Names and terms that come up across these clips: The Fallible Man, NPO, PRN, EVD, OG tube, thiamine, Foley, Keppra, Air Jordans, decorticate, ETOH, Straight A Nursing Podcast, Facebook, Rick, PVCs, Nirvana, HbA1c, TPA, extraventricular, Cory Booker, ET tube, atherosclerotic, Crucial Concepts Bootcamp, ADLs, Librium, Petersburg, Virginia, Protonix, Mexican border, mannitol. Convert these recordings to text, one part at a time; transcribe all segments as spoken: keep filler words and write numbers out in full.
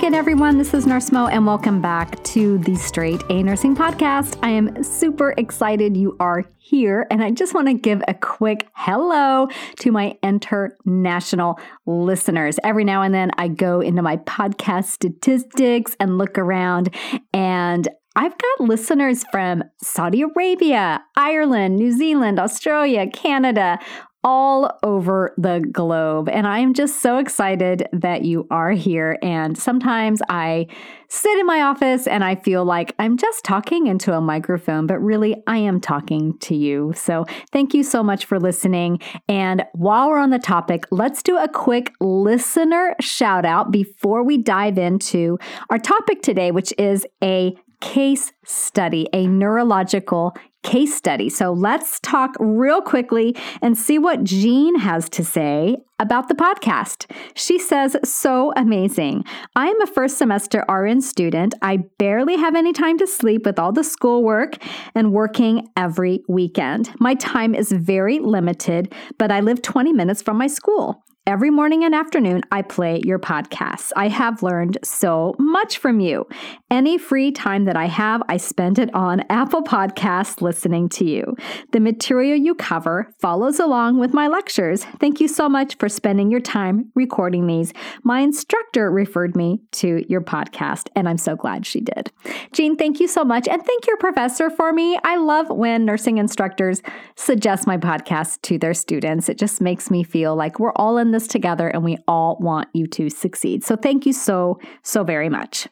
again, everyone. This is Nurse Mo, and welcome back to the Straight A Nursing Podcast. I am super excited you are here, and I just want to give a quick hello to my international listeners. Every now and then, I go into my podcast statistics and look around, and I've got listeners from Saudi Arabia, Ireland, New Zealand, Australia, Canada, all over the globe. And I am just so excited that you are here. And sometimes I sit in my office and I feel like I'm just talking into a microphone, but really I am talking to you. So thank you so much for listening. And while we're on the topic, let's do a quick listener shout out before we dive into our topic today, which is a case study, a neurological case study. So let's talk real quickly and see what Jean has to say about the podcast. She says, so amazing. I am a first semester R N student. I barely have any time to sleep with all the schoolwork and working every weekend. My time is very limited, but I live twenty minutes from my school. Every morning and afternoon, I play your podcasts. I have learned so much from you. Any free time that I have, I spend it on Apple Podcasts listening to you. The material you cover follows along with my lectures. Thank you so much for spending your time recording these. My instructor referred me to your podcast, and I'm so glad she did. Jean, thank you so much, and thank your professor for me. I love when nursing instructors suggest my podcast to their students. It just makes me feel like we're all in this together and we all want you to succeed. So thank you so, so very much.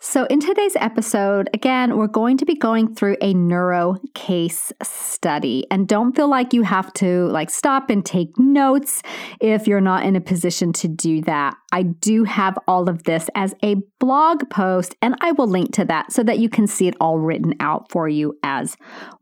So in today's episode, again, we're going to be going through a neuro case study, and don't feel like you have to like stop and take notes if you're not in a position to do that. I do have all of this as a blog post, and I will link to that so that you can see it all written out for you as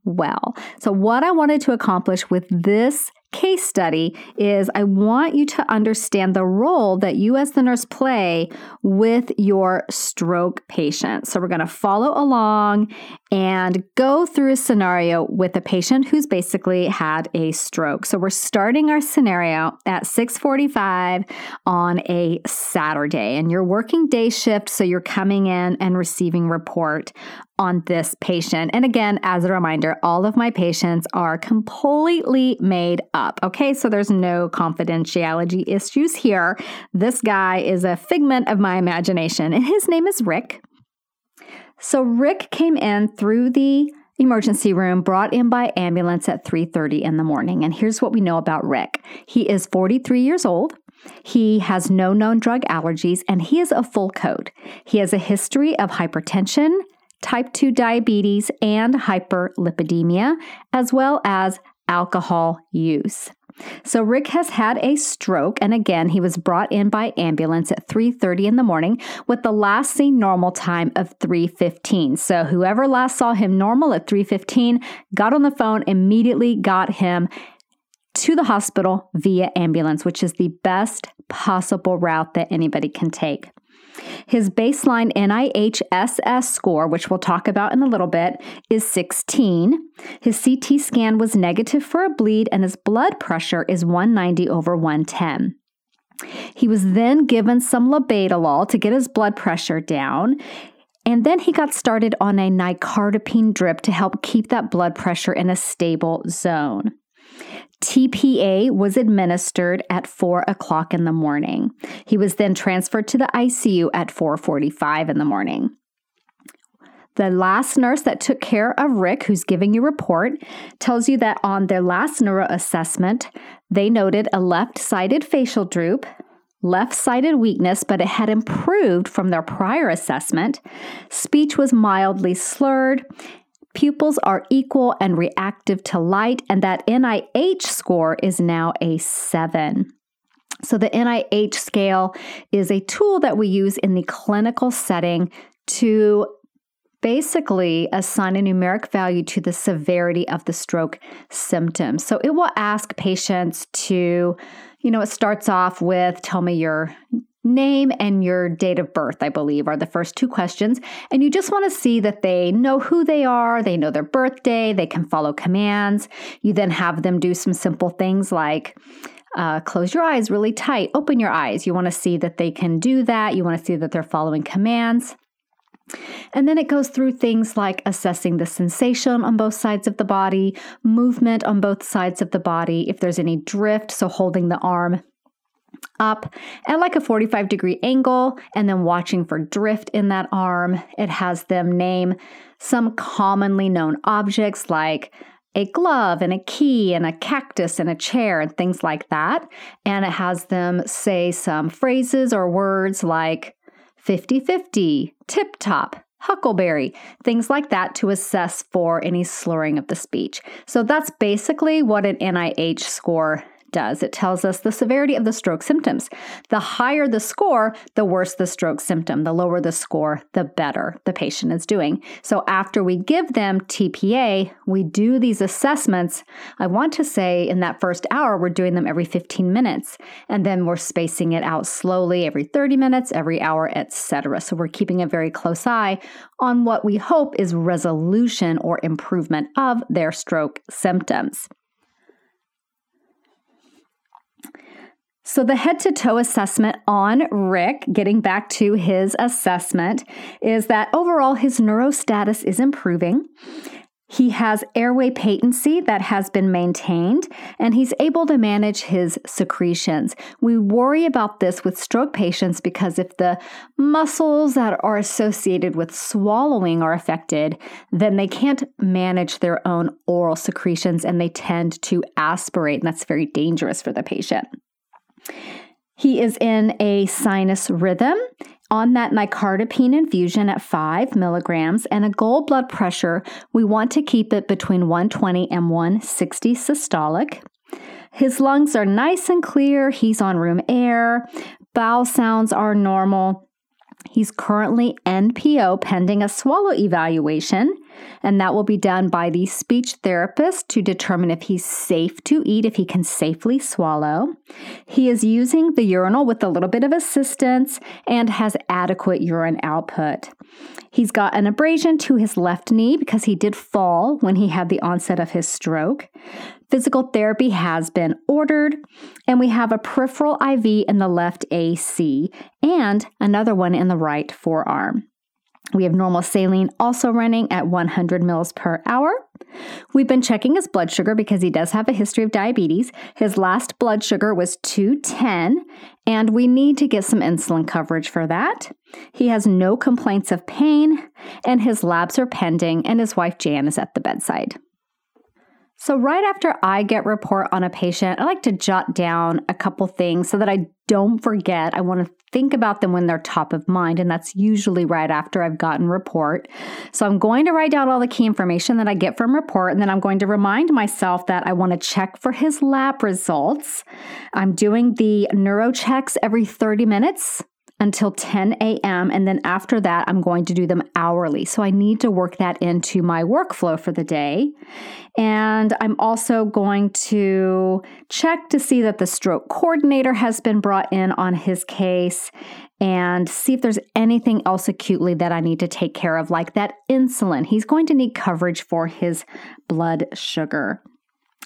well. So what I wanted to accomplish with this case study is I want you to understand the role that you as the nurse play with your stroke patient. So we're going to follow along and go through a scenario with a patient who's basically had a stroke. So we're starting our scenario at six forty-five on a Saturday, and you're working day shift, so you're coming in and receiving report on this patient. And again, as a reminder, all of my patients are completely made up. Okay, so there's no confidentiality issues here. This guy is a figment of my imagination, and his name is Rick. So Rick came in through the emergency room, brought in by ambulance at three thirty in the morning. And here's what we know about Rick. He is forty-three years old. He has no known drug allergies, and he is a full code. He has a history of hypertension, type two diabetes, and hyperlipidemia, as well as alcohol use. So Rick has had a stroke, and again, he was brought in by ambulance at three thirty in the morning with the last seen normal time of three fifteen. So whoever last saw him normal at three fifteen got on the phone, immediately got him to the hospital via ambulance, which is the best possible route that anybody can take. His baseline N I H S S score, which we'll talk about in a little bit, is sixteen. His C T scan was negative for a bleed, and his blood pressure is one ninety over one ten. He was then given some labetalol to get his blood pressure down, and then he got started on a nicardipine drip to help keep that blood pressure in a stable zone. T P A was administered at four o'clock in the morning. He was then transferred to the I C U at four forty-five in the morning. The last nurse that took care of Rick, who's giving you report, tells you that on their last neuro assessment, they noted a left-sided facial droop, left-sided weakness, but it had improved from their prior assessment. Speech was mildly slurred. Pupils are equal and reactive to light, and that N I H score is now a seven. So the N I H scale is a tool that we use in the clinical setting to basically assign a numeric value to the severity of the stroke symptoms. So it will ask patients to, you know, it starts off with, tell me your name and your date of birth, I believe, are the first two questions. And you just want to see that they know who they are, they know their birthday, they can follow commands. You then have them do some simple things like Uh, close your eyes really tight. Open your eyes. You want to see that they can do that. You want to see that they're following commands. And then it goes through things like assessing the sensation on both sides of the body, movement on both sides of the body, if there's any drift, so holding the arm up at like a forty-five degree angle and then watching for drift in that arm. It has them name some commonly known objects like a glove and a key and a cactus and a chair and things like that. And it has them say some phrases or words like fifty-fifty, tip-top, huckleberry, things like that to assess for any slurring of the speech. So that's basically what an N I H score does. It tells us the severity of the stroke symptoms. The higher the score, the worse the stroke symptom. The lower the score, the better the patient is doing. So after we give them T P A, we do these assessments. I want to say in that first hour, we're doing them every fifteen minutes, and then we're spacing it out slowly every thirty minutes, every hour, et cetera. So we're keeping a very close eye on what we hope is resolution or improvement of their stroke symptoms. So the head-to-toe assessment on Rick, getting back to his assessment, is that overall his neurostatus is improving. He has airway patency that has been maintained, and he's able to manage his secretions. We worry about this with stroke patients because if the muscles that are associated with swallowing are affected, then they can't manage their own oral secretions and they tend to aspirate, and that's very dangerous for the patient. He is in a sinus rhythm on that nicardipine infusion at five milligrams and a goal blood pressure. We want to keep it between one twenty and one sixty systolic. His lungs are nice and clear. He's on room air. Bowel sounds are normal. He's currently N P O pending a swallow evaluation, and that will be done by the speech therapist to determine if he's safe to eat, if he can safely swallow. He is using the urinal with a little bit of assistance and has adequate urine output. He's got an abrasion to his left knee because he did fall when he had the onset of his stroke. Physical therapy has been ordered, and we have a peripheral I V in the left A C and another one in the right forearm. We have normal saline also running at one hundred milliliters per hour. We've been checking his blood sugar because he does have a history of diabetes. His last blood sugar was two ten, and we need to get some insulin coverage for that. He has no complaints of pain, and his labs are pending, and his wife Jean is at the bedside. So right after I get report on a patient, I like to jot down a couple things so that I don't forget. I want to think about them when they're top of mind, and that's usually right after I've gotten report. So I'm going to write down all the key information that I get from report, and then I'm going to remind myself that I want to check for his lab results. I'm doing the neuro checks every thirty minutes. Until ten a.m. And then after that, I'm going to do them hourly. So I need to work that into my workflow for the day. And I'm also going to check to see that the stroke coordinator has been brought in on his case and see if there's anything else acutely that I need to take care of, like that insulin. He's going to need coverage for his blood sugar.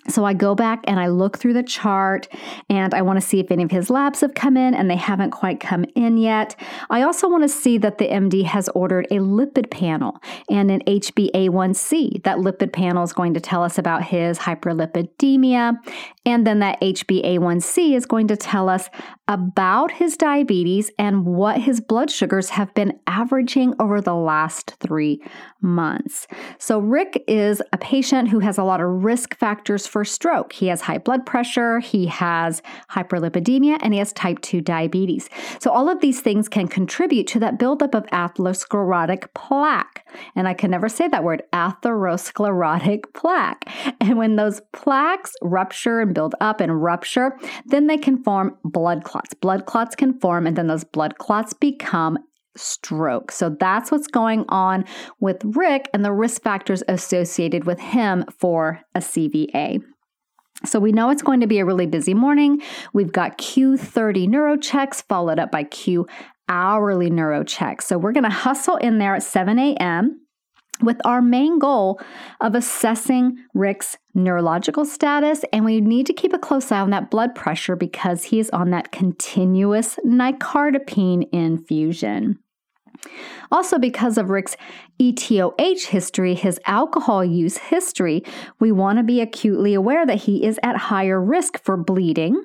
So I go back and I look through the chart, and I want to see if any of his labs have come in, and they haven't quite come in yet. I also want to see that the M D has ordered a lipid panel and an H b A one c. That lipid panel is going to tell us about his hyperlipidemia, and then that H b A one c is going to tell us about his diabetes and what his blood sugars have been averaging over the last three months. So Rick is a patient who has a lot of risk factors for stroke. He has high blood pressure, he has hyperlipidemia, and he has type two diabetes. So all of these things can contribute to that buildup of atherosclerotic plaque. And I can never say that word, atherosclerotic plaque. And when those plaques rupture and build up and rupture, then they can form blood clots. Blood clots can form, and then those blood clots become stroke. So that's what's going on with Rick and the risk factors associated with him for a C V A. So we know it's going to be a really busy morning. We've got Q thirty neuro checks followed up by Q hourly neuro checks. So we're going to hustle in there at seven a.m. with our main goal of assessing Rick's neurological status, and we need to keep a close eye on that blood pressure because he is on that continuous nicardipine infusion. Also, because of Rick's E T O H history, his alcohol use history, we want to be acutely aware that he is at higher risk for bleeding,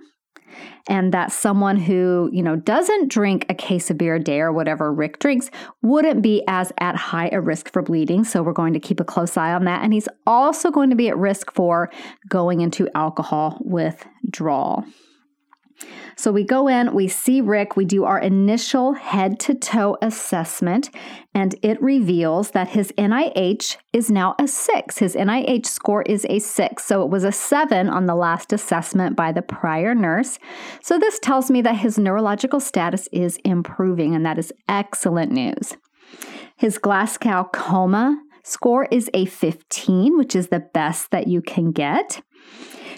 and that someone who, you know, doesn't drink a case of beer a day or whatever Rick drinks wouldn't be as at high a risk for bleeding. So we're going to keep a close eye on that. And he's also going to be at risk for going into alcohol withdrawal. So we go in, we see Rick, we do our initial head-to-toe assessment, and it reveals that his N I H is now a six. His N I H score is a six. So it was a seven on the last assessment by the prior nurse. So this tells me that his neurological status is improving, and that is excellent news. His Glasgow coma score is a fifteen, which is the best that you can get.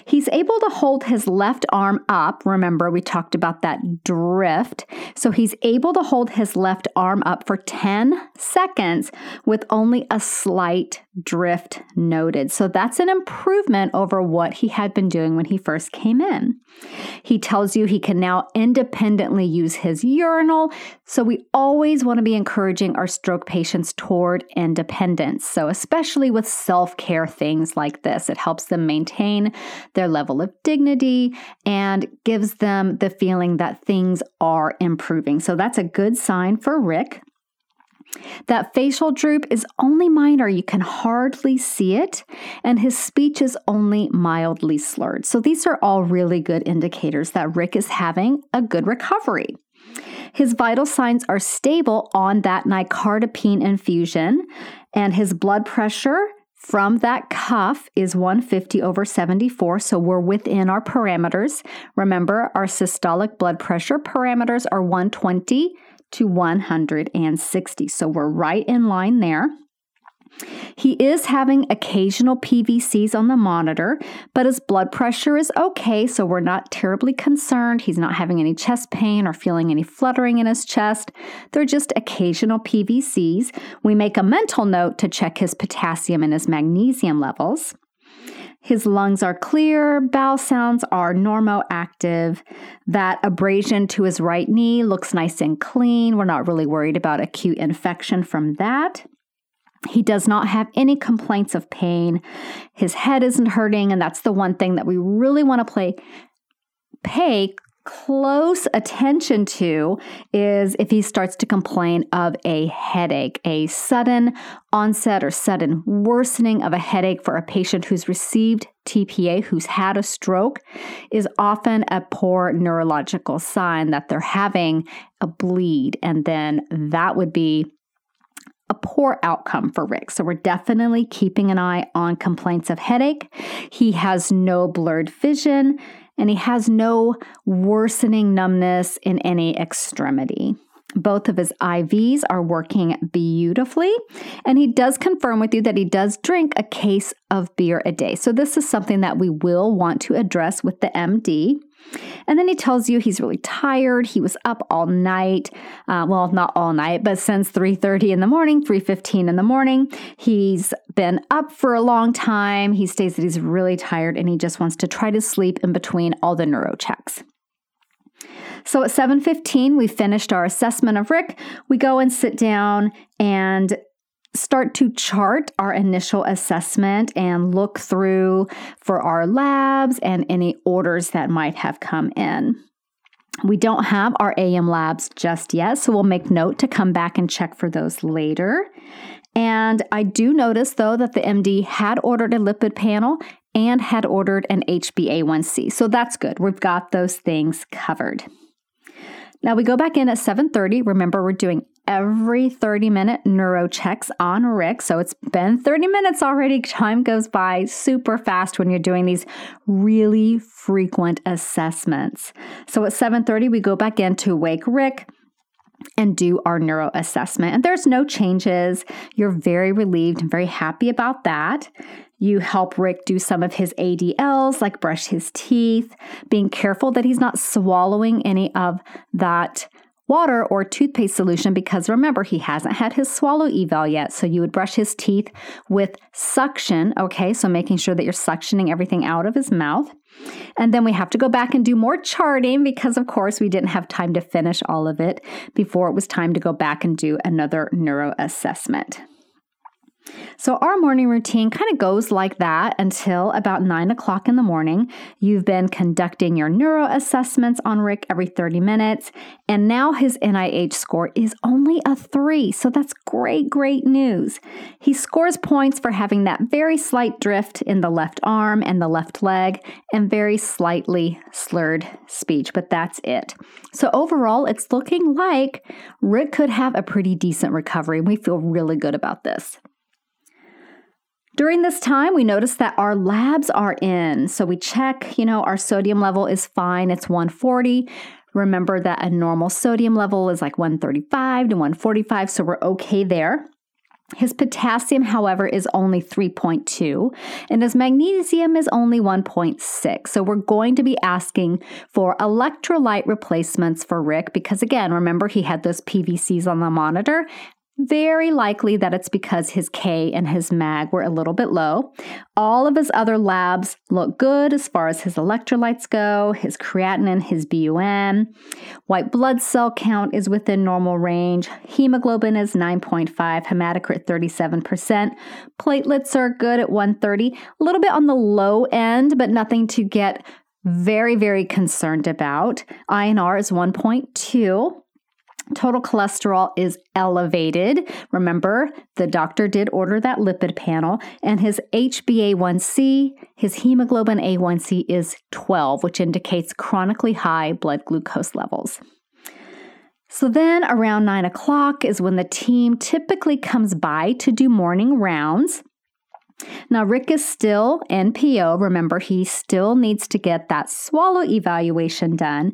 He's able to hold his left arm up. Remember, we talked about that drift. So he's able to hold his left arm up for ten seconds with only a slight drift noted. So that's an improvement over what he had been doing when he first came in. He tells you he can now independently use his urinal. So we always want to be encouraging our stroke patients toward independence. So especially with self-care things like this, it helps them maintain their level of dignity and gives them the feeling that things are improving. So that's a good sign for Rick. That facial droop is only minor. You can hardly see it. And his speech is only mildly slurred. So these are all really good indicators that Rick is having a good recovery. His vital signs are stable on that nicardipine infusion, and his blood pressure from that cuff is one fifty over seventy-four, so we're within our parameters. Remember, our systolic blood pressure parameters are one twenty to one sixty, so we're right in line there. He is having occasional P V Cs on the monitor, but his blood pressure is okay, so we're not terribly concerned. He's not having any chest pain or feeling any fluttering in his chest. They're just occasional P V Cs. We make a mental note to check his potassium and his magnesium levels. His lungs are clear, bowel sounds are normoactive, that abrasion to his right knee looks nice and clean. We're not really worried about acute infection from that. He does not have any complaints of pain. His head isn't hurting, and that's the one thing that we really want to play, pay close attention to is if he starts to complain of a headache, a sudden onset or sudden worsening of a headache for a patient who's received T P A, who's had a stroke, is often a poor neurological sign that they're having a bleed, and then that would be a poor outcome for Rick. So we're definitely keeping an eye on complaints of headache. He has no blurred vision, and he has no worsening numbness in any extremity. Both of his I Vs are working beautifully, and he does confirm with you that he does drink a case of beer a day. So this is something that we will want to address with the M D. And then he tells you he's really tired. He was up all night. Uh, well, not all night, but since three thirty in the morning, three fifteen in the morning. He's been up for a long time. He states that he's really tired, and he just wants to try to sleep in between all the neuro checks. So at seven fifteen, we finished our assessment of Rick. We go and sit down and start to chart our initial assessment and look through for our labs and any orders that might have come in. We don't have our A M labs just yet, so we'll make note to come back and check for those later. And I do notice, though, that the M D had ordered a lipid panel and had ordered an H b A one c. So that's good. We've got those things covered. Now we go back in at seven thirty. Remember, we're doing every thirty-minute neuro checks on Rick. So it's been thirty minutes already. Time goes by super fast when you're doing these really frequent assessments. So at seven thirty, we go back in to wake Rick and do our neuro assessment. And there's no changes. You're very relieved and very happy about that. You help Rick do some of his A D Ls, like brush his teeth, being careful that he's not swallowing any of that water or toothpaste solution because remember, he hasn't had his swallow eval yet. So you would brush his teeth with suction, okay? So making sure that you're suctioning everything out of his mouth. And then we have to go back and do more charting because, of course, we didn't have time to finish all of it before it was time to go back and do another neuro assessment. So our morning routine kind of goes like that until about nine o'clock in the morning. You've been conducting your neuro assessments on Rick every thirty minutes, and now his N I H score is only a three, so that's great, great news. He scores points for having that very slight drift in the left arm and the left leg and very slightly slurred speech, but that's it. So overall, it's looking like Rick could have a pretty decent recovery, and we feel really good about this. During this time, we notice that our labs are in. So we check, you know, our sodium level is fine. It's one forty. Remember that a normal sodium level is like one thirty-five to one forty-five. So we're okay there. His potassium, however, is only three point two, and his magnesium is only one point six. So we're going to be asking for electrolyte replacements for Rick because, again, remember he had those P V Cs on the monitor. Very likely that it's because his K and his mag were a little bit low. All of his other labs look good as far as his electrolytes go, his creatinine, his B U M. White blood cell count is within normal range. Hemoglobin is nine point five, hematocrit thirty-seven percent. Platelets are good at one thirty, a little bit on the low end, but nothing to get very, very concerned about. I N R is one point two. Total cholesterol is elevated. Remember, the doctor did order that lipid panel, and his H b A one c, his hemoglobin A one C is twelve, which indicates chronically high blood glucose levels. So then around nine o'clock is when the team typically comes by to do morning rounds. Now, Rick is still N P O. Remember, he still needs to get that swallow evaluation done.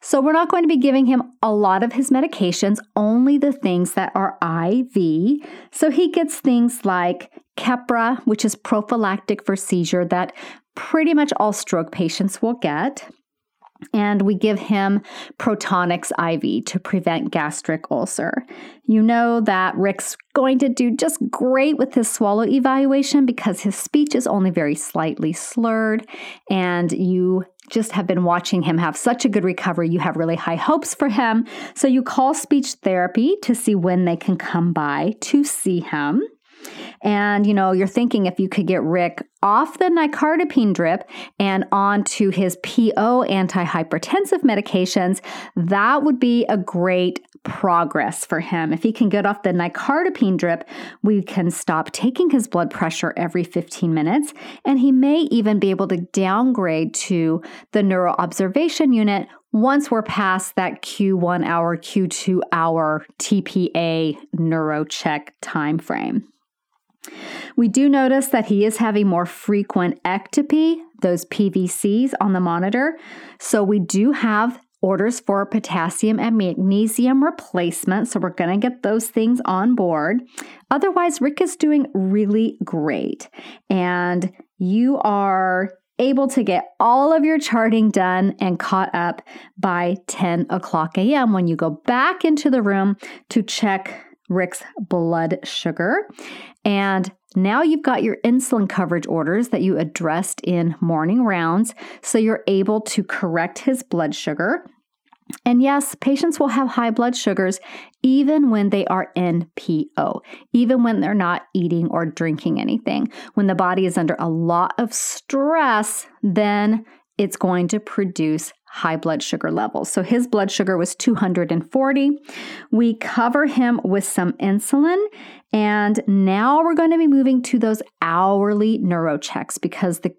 So we're not going to be giving him a lot of his medications, only the things that are I V. So he gets things like Keppra, which is prophylactic for seizure that pretty much all stroke patients will get. And we give him Protonix I V to prevent gastric ulcer. You know that Rick's going to do just great with his swallow evaluation because his speech is only very slightly slurred, and you just have been watching him have such a good recovery. You have really high hopes for him. So you call speech therapy to see when they can come by to see him. And, you know, you're thinking if you could get Rick off the nicardipine drip and onto his P O antihypertensive medications, that would be a great progress for him. If he can get off the nicardipine drip, we can stop taking his blood pressure every fifteen minutes, and he may even be able to downgrade to the neuro observation unit once we're past that Q one hour, Q two hour T P A neuro check time frame. We do notice that he is having more frequent ectopy, those P V Cs on the monitor. So we do have orders for potassium and magnesium replacement. So we're going to get those things on board. Otherwise, Rick is doing really great. And you are able to get all of your charting done and caught up by ten o'clock a.m. when you go back into the room to check Rick's blood sugar. And now you've got your insulin coverage orders that you addressed in morning rounds, so you're able to correct his blood sugar. And yes, patients will have high blood sugars even when they are N P O, even when they're not eating or drinking anything. When the body is under a lot of stress, then it's going to produce high blood sugar levels. So his blood sugar was two hundred forty. We cover him with some insulin, and now we're going to be moving to those hourly neuro checks because the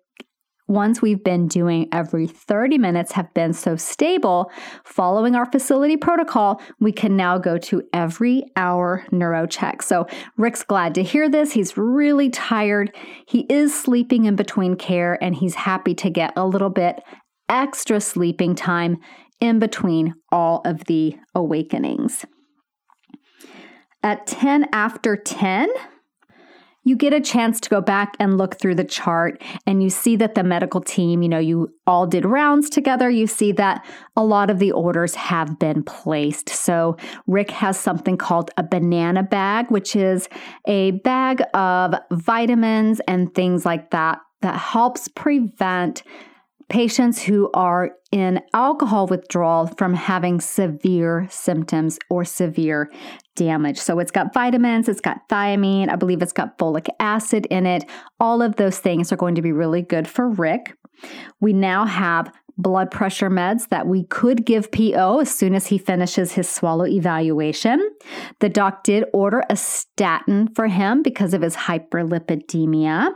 ones we've been doing every thirty minutes have been so stable. Following our facility protocol, we can now go to every hour neuro check. So Rick's glad to hear this. He's really tired. He is sleeping in between care, and he's happy to get a little bit extra sleeping time in between all of the awakenings. At ten after ten, you get a chance to go back and look through the chart, and you see that the medical team, you know, you all did rounds together. You see that a lot of the orders have been placed. So Rick has something called a banana bag, which is a bag of vitamins and things like that, that helps prevent patients who are in alcohol withdrawal from having severe symptoms or severe damage. So it's got vitamins, it's got thiamine, I believe it's got folic acid in it. All of those things are going to be really good for Rick. We now have blood pressure meds that we could give P O as soon as he finishes his swallow evaluation. The doc did order a statin for him because of his hyperlipidemia.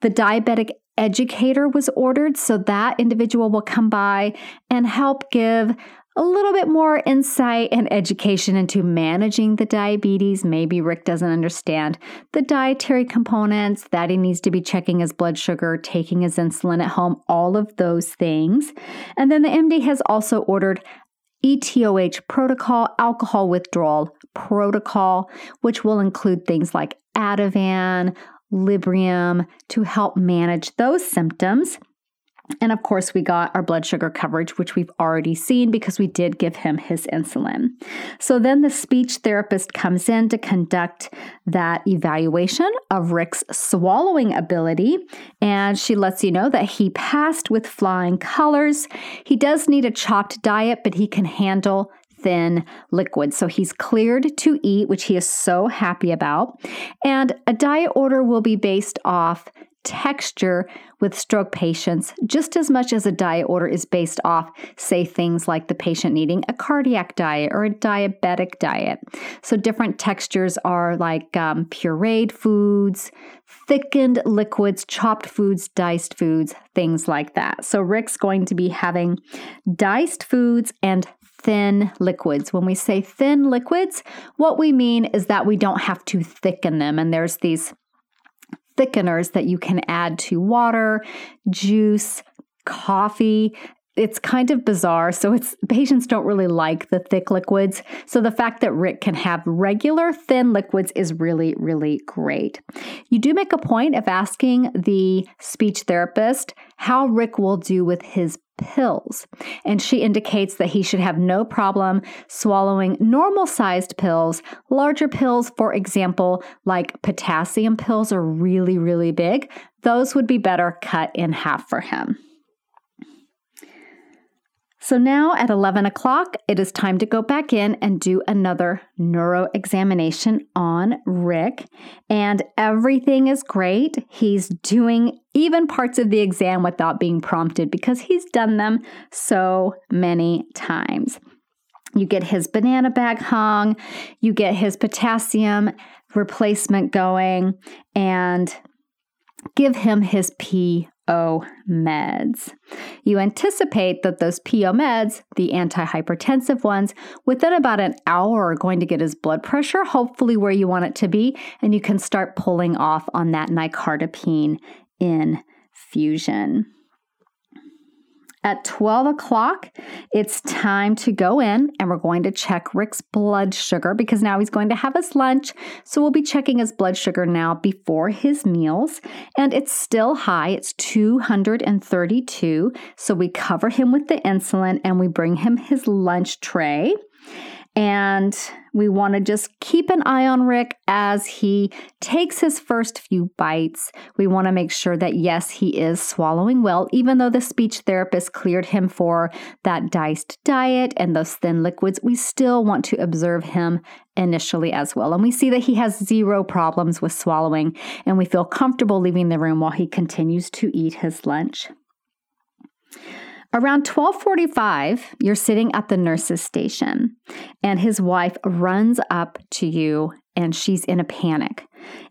The diabetic educator was ordered, so that individual will come by and help give a little bit more insight and education into managing the diabetes. Maybe Rick doesn't understand the dietary components, that he needs to be checking his blood sugar, taking his insulin at home, all of those things. And then the M D has also ordered E T O H protocol, alcohol withdrawal protocol, which will include things like Ativan, Librium to help manage those symptoms. And of course, we got our blood sugar coverage, which we've already seen because we did give him his insulin. So then the speech therapist comes in to conduct that evaluation of Rick's swallowing ability. And she lets you know that he passed with flying colors. He does need a chopped diet, but he can handle thin liquid. So he's cleared to eat, which he is so happy about. And a diet order will be based off texture with stroke patients, just as much as a diet order is based off, say, things like the patient needing a cardiac diet or a diabetic diet. So different textures are like um, pureed foods, thickened liquids, chopped foods, diced foods, things like that. So Rick's going to be having diced foods and thin liquids. When we say thin liquids, what we mean is that we don't have to thicken them. And there's these thickeners that you can add to water, juice, coffee. It's kind of bizarre. So it's patients don't really like the thick liquids. So the fact that Rick can have regular thin liquids is really, really great. You do make a point of asking the speech therapist how Rick will do with his pills. And she indicates that he should have no problem swallowing normal sized pills. Larger pills, for example, like potassium pills are really, really big. Those would be better cut in half for him. So now at eleven o'clock, it is time to go back in and do another neuro examination on Rick. And everything is great. He's doing even parts of the exam without being prompted because he's done them so many times. You get his banana bag hung, you get his potassium replacement going, and give him his P meds. You anticipate that those P O meds, the antihypertensive ones, within about an hour are going to get his blood pressure, hopefully where you want it to be, and you can start pulling off on that nicardipine infusion. At twelve o'clock, it's time to go in and we're going to check Rick's blood sugar because now he's going to have his lunch. So we'll be checking his blood sugar now before his meals. And it's still high. It's two hundred thirty-two. So we cover him with the insulin and we bring him his lunch tray. And we want to just keep an eye on Rick as he takes his first few bites. We want to make sure that, yes, he is swallowing well, even though the speech therapist cleared him for that diced diet and those thin liquids. We still want to observe him initially as well. And we see that he has zero problems with swallowing, and we feel comfortable leaving the room while he continues to eat his lunch. Around twelve forty-five, you're sitting at the nurse's station, and his wife runs up to you, and she's in a panic.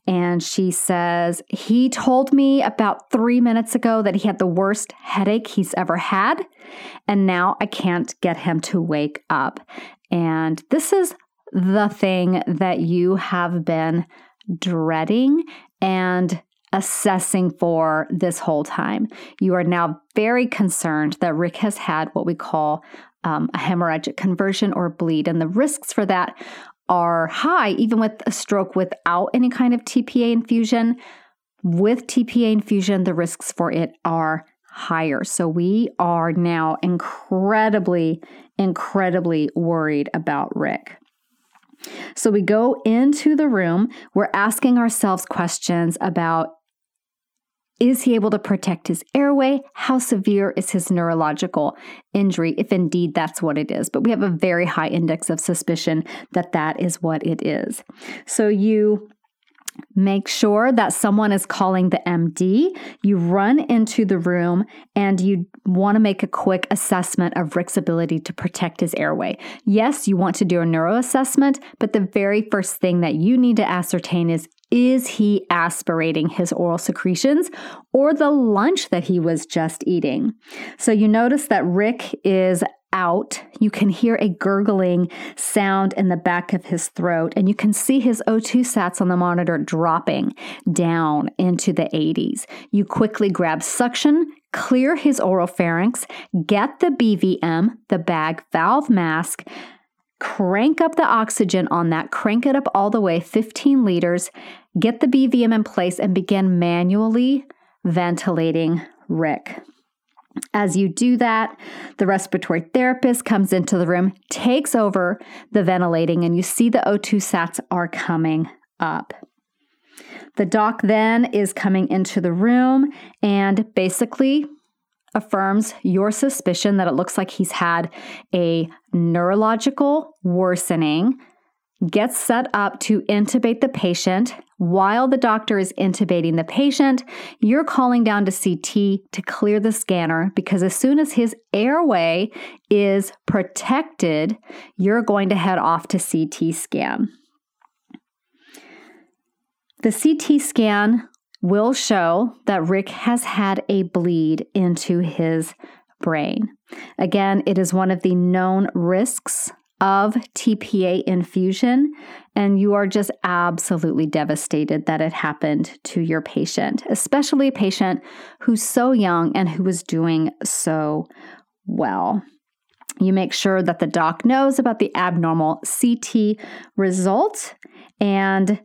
And she says, he told me about three minutes ago that he had the worst headache he's ever had, and now I can't get him to wake up. And this is the thing that you have been dreading and assessing for this whole time. You are now very concerned that Rick has had what we call um, a hemorrhagic conversion or bleed, and the risks for that are high, even with a stroke without any kind of T P A infusion. With T P A infusion, the risks for it are higher. So we are now incredibly, incredibly worried about Rick. So we go into the room, we're asking ourselves questions about, is he able to protect his airway? How severe is his neurological injury, if indeed that's what it is? But we have a very high index of suspicion that that is what it is. So you make sure that someone is calling the M D. You run into the room and you want to make a quick assessment of Rick's ability to protect his airway. Yes, you want to do a neuro assessment, but the very first thing that you need to ascertain is, is he aspirating his oral secretions or the lunch that he was just eating? So you notice that Rick is out. You can hear a gurgling sound in the back of his throat, and you can see his O two sats on the monitor dropping down into the eighties. You quickly grab suction, clear his oral pharynx, get the B V M, the bag valve mask, crank up the oxygen on that, crank it up all the way, fifteen liters, get the B V M in place, and begin manually ventilating Rick. As you do that, the respiratory therapist comes into the room, takes over the ventilating, and you see the O two sats are coming up. The doc then is coming into the room and basically affirms your suspicion that it looks like he's had a neurological worsening, gets set up to intubate the patient. While the doctor is intubating the patient, you're calling down to C T to clear the scanner, because as soon as his airway is protected, you're going to head off to C T scan. The C T scan will show that Rick has had a bleed into his brain. Again, it is one of the known risks of T P A infusion, and you are just absolutely devastated that it happened to your patient, especially a patient who's so young and who was doing so well. You make sure that the doc knows about the abnormal C T result, and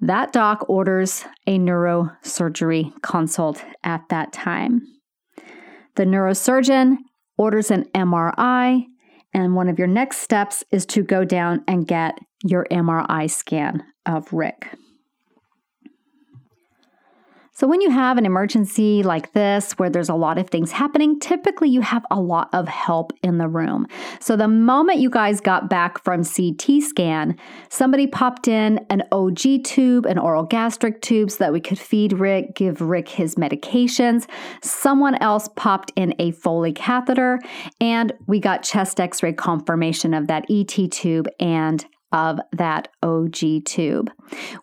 that doc orders a neurosurgery consult at that time. The neurosurgeon orders an M R I, and one of your next steps is to go down and get your M R I scan of Rick. So when you have an emergency like this, where there's a lot of things happening, typically you have a lot of help in the room. So the moment you guys got back from C T scan, somebody popped in an O G tube, an oral gastric tube, so that we could feed Rick, give Rick his medications. Someone else popped in a Foley catheter, and we got chest x-ray confirmation of that E T tube and of that O G tube.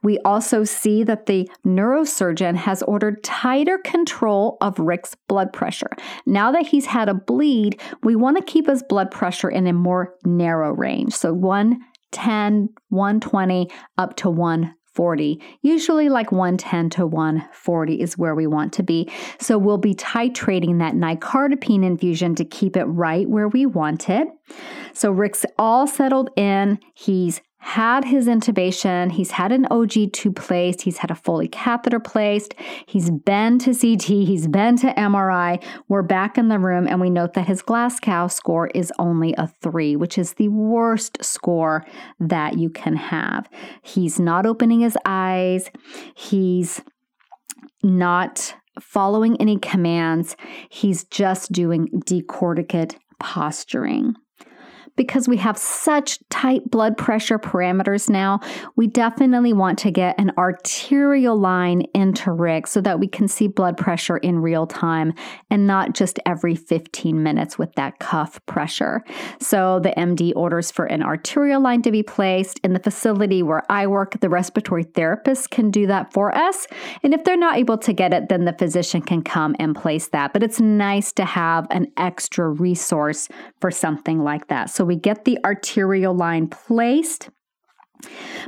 We also see that the neurosurgeon has ordered tighter control of Rick's blood pressure. Now that he's had a bleed, we want to keep his blood pressure in a more narrow range. So one ten, one twenty, up to one forty. Usually like one ten to one forty is where we want to be. So we'll be titrating that nicardipine infusion to keep it right where we want it. So Rick's all settled in. He's had his intubation. He's had an O G tube placed. He's had a Foley catheter placed. He's been to C T. He's been to M R I. We're back in the room, and we note that his Glasgow score is only a three, which is the worst score that you can have. He's not opening his eyes. He's not following any commands. He's just doing decorticate posturing. Because we have such tight blood pressure parameters now, we definitely want to get an arterial line into Rick so that we can see blood pressure in real time and not just every fifteen minutes with that cuff pressure. So the M D orders for an arterial line to be placed. In the facility where I work, the respiratory therapist can do that for us. And if they're not able to get it, then the physician can come and place that. But it's nice to have an extra resource for something like that. So we get the arterial line placed.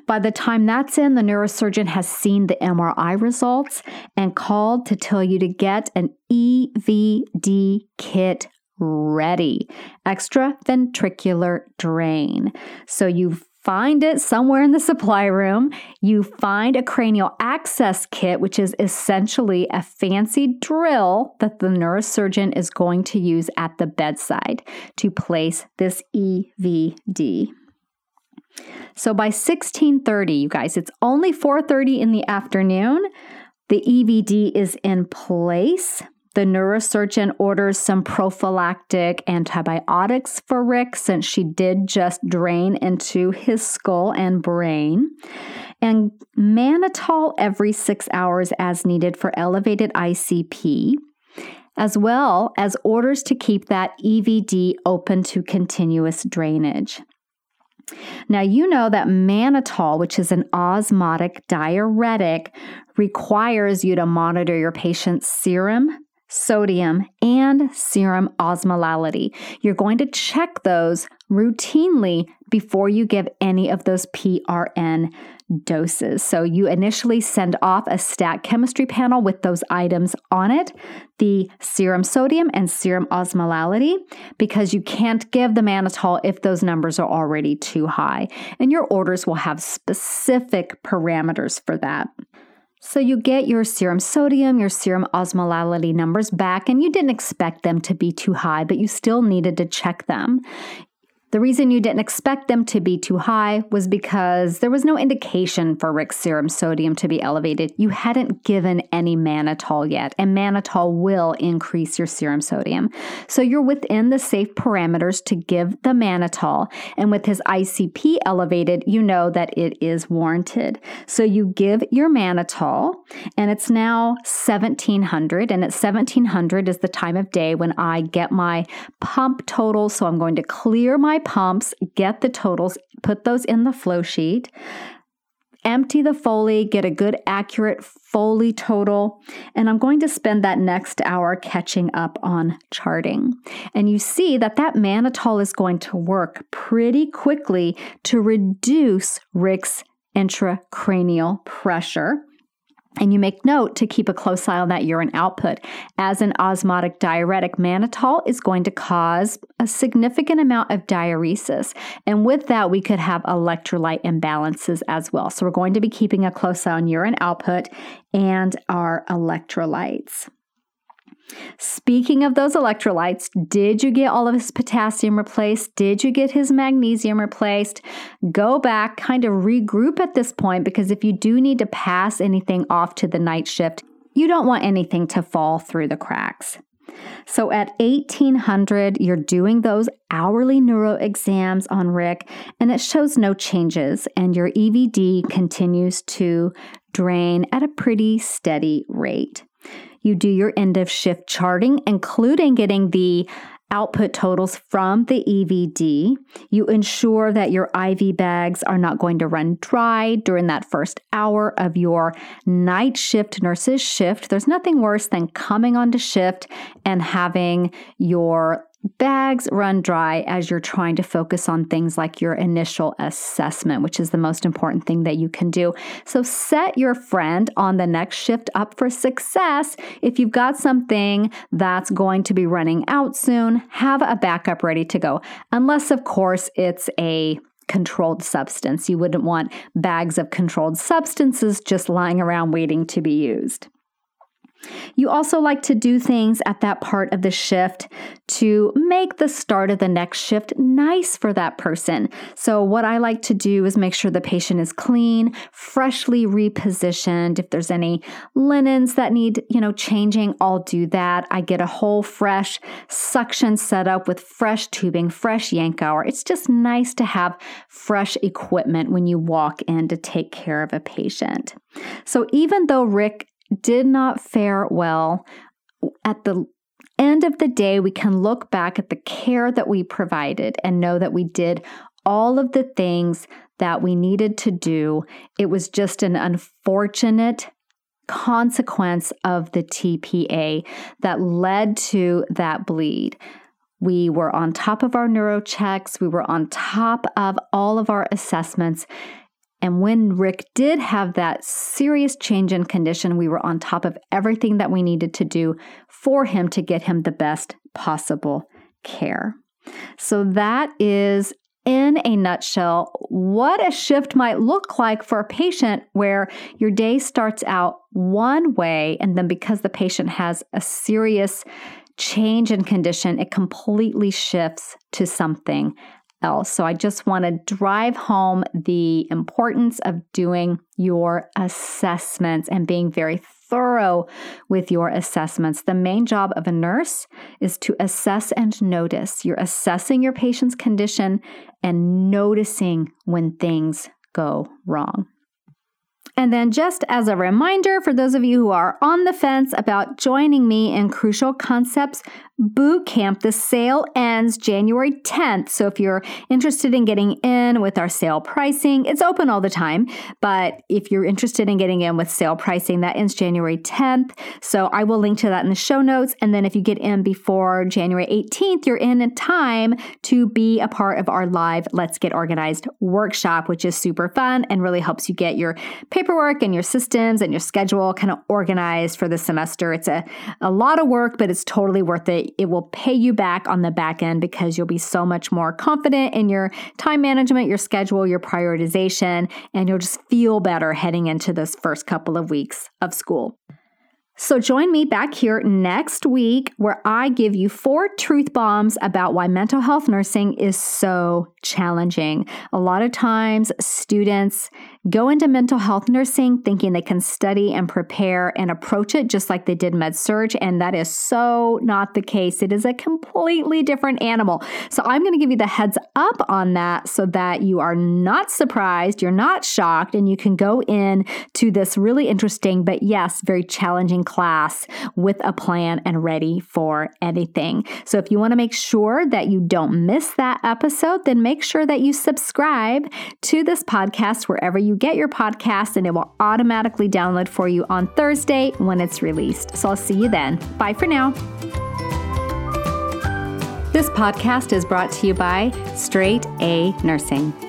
By the time that's in, the neurosurgeon has seen the M R I results and called to tell you to get an E V D kit ready, extraventricular drain. So you've find it somewhere in the supply room. You find a cranial access kit, which is essentially a fancy drill that the neurosurgeon is going to use at the bedside to place this E V D. So by sixteen thirty, you guys, it's only four thirty in the afternoon. The E V D is in place. The neurosurgeon orders some prophylactic antibiotics for Rick, since she did just drain into his skull and brain, and mannitol every six hours as needed for elevated I C P, as well as orders to keep that E V D open to continuous drainage. Now, you know that mannitol, which is an osmotic diuretic, requires you to monitor your patient's serum, sodium, and serum osmolality. You're going to check those routinely before you give any of those P R N doses. So you initially send off a stat chemistry panel with those items on it, the serum sodium and serum osmolality, because you can't give the mannitol if those numbers are already too high. And your orders will have specific parameters for that. So you get your serum sodium, your serum osmolality numbers back, and you didn't expect them to be too high, but you still needed to check them. The reason you didn't expect them to be too high was because there was no indication for Rick's serum sodium to be elevated. You hadn't given any mannitol yet, and mannitol will increase your serum sodium. So you're within the safe parameters to give the mannitol, and with his I C P elevated, you know that it is warranted. So you give your mannitol, and it's now seventeen hundred, and at seventeen hundred is the time of day when I get my pump total, so I'm going to clear my pumps, get the totals, put those in the flow sheet, empty the Foley, get a good accurate Foley total, and I'm going to spend that next hour catching up on charting. And you see that that mannitol is going to work pretty quickly to reduce Rick's intracranial pressure. And you make note to keep a close eye on that urine output, as an osmotic diuretic, mannitol is going to cause a significant amount of diuresis. And with that, we could have electrolyte imbalances as well. So we're going to be keeping a close eye on urine output and our electrolytes. Speaking of those electrolytes, did you get all of his potassium replaced? Did you get his magnesium replaced? Go back, kind of regroup at this point, because if you do need to pass anything off to the night shift, you don't want anything to fall through the cracks. So at eighteen hundred, you're doing those hourly neuro exams on Rick, and it shows no changes, and your E V D continues to drain at a pretty steady rate. You do your end of shift charting, including getting the output totals from the E V D. You ensure that your I V bags are not going to run dry during that first hour of your night shift nurse's shift. There's nothing worse than coming onto shift and having your bags run dry as you're trying to focus on things like your initial assessment, which is the most important thing that you can do. So set your friend on the next shift up for success. If you've got something that's going to be running out soon, have a backup ready to go. Unless, of course, it's a controlled substance. You wouldn't want bags of controlled substances just lying around waiting to be used. You also like to do things at that part of the shift to make the start of the next shift nice for that person. So what I like to do is make sure the patient is clean, freshly repositioned. If there's any linens that need, you know, changing, I'll do that. I get a whole fresh suction set up with fresh tubing, fresh yank hour. It's just nice to have fresh equipment when you walk in to take care of a patient. So even though Rick did not fare well, at the end of the day, we can look back at the care that we provided and know that we did all of the things that we needed to do. It was just an unfortunate consequence of the T P A that led to that bleed. We were on top of our neuro checks. We were on top of all of our assessments. And when Rick did have that serious change in condition, we were on top of everything that we needed to do for him to get him the best possible care. So that is in a nutshell what a shift might look like for a patient where your day starts out one way, and then because the patient has a serious change in condition, it completely shifts to something else. So I just want to drive home the importance of doing your assessments and being very thorough with your assessments. The main job of a nurse is to assess and notice. You're assessing your patient's condition and noticing when things go wrong. And then just as a reminder for those of you who are on the fence about joining me in Crucial Concepts Bootcamp, the sale ends January tenth. So if you're interested in getting in with our sale pricing, it's open all the time. But if you're interested in getting in with sale pricing, that ends January tenth. So I will link to that in the show notes. And then if you get in before January eighteenth, you're in a time to be a part of our live Let's Get Organized workshop, which is super fun and really helps you get your paper paperwork and your systems and your schedule kind of organized for the semester. It's a, a lot of work, but it's totally worth it. It will pay you back on the back end because you'll be so much more confident in your time management, your schedule, your prioritization, and you'll just feel better heading into those first couple of weeks of school. So join me back here next week where I give you four truth bombs about why mental health nursing is so challenging. A lot of times students go into mental health nursing thinking they can study and prepare and approach it just like they did med-surg, and that is so not the case. It is a completely different animal. So I'm going to give you the heads up on that so that you are not surprised, you're not shocked, and you can go in to this really interesting but yes, very challenging class with a plan and ready for anything. So if you want to make sure that you don't miss that episode, then make sure that you subscribe to this podcast wherever you get your podcast, and it will automatically download for you on Thursday when it's released. So I'll see you then. Bye for now. This podcast is brought to you by Straight A Nursing.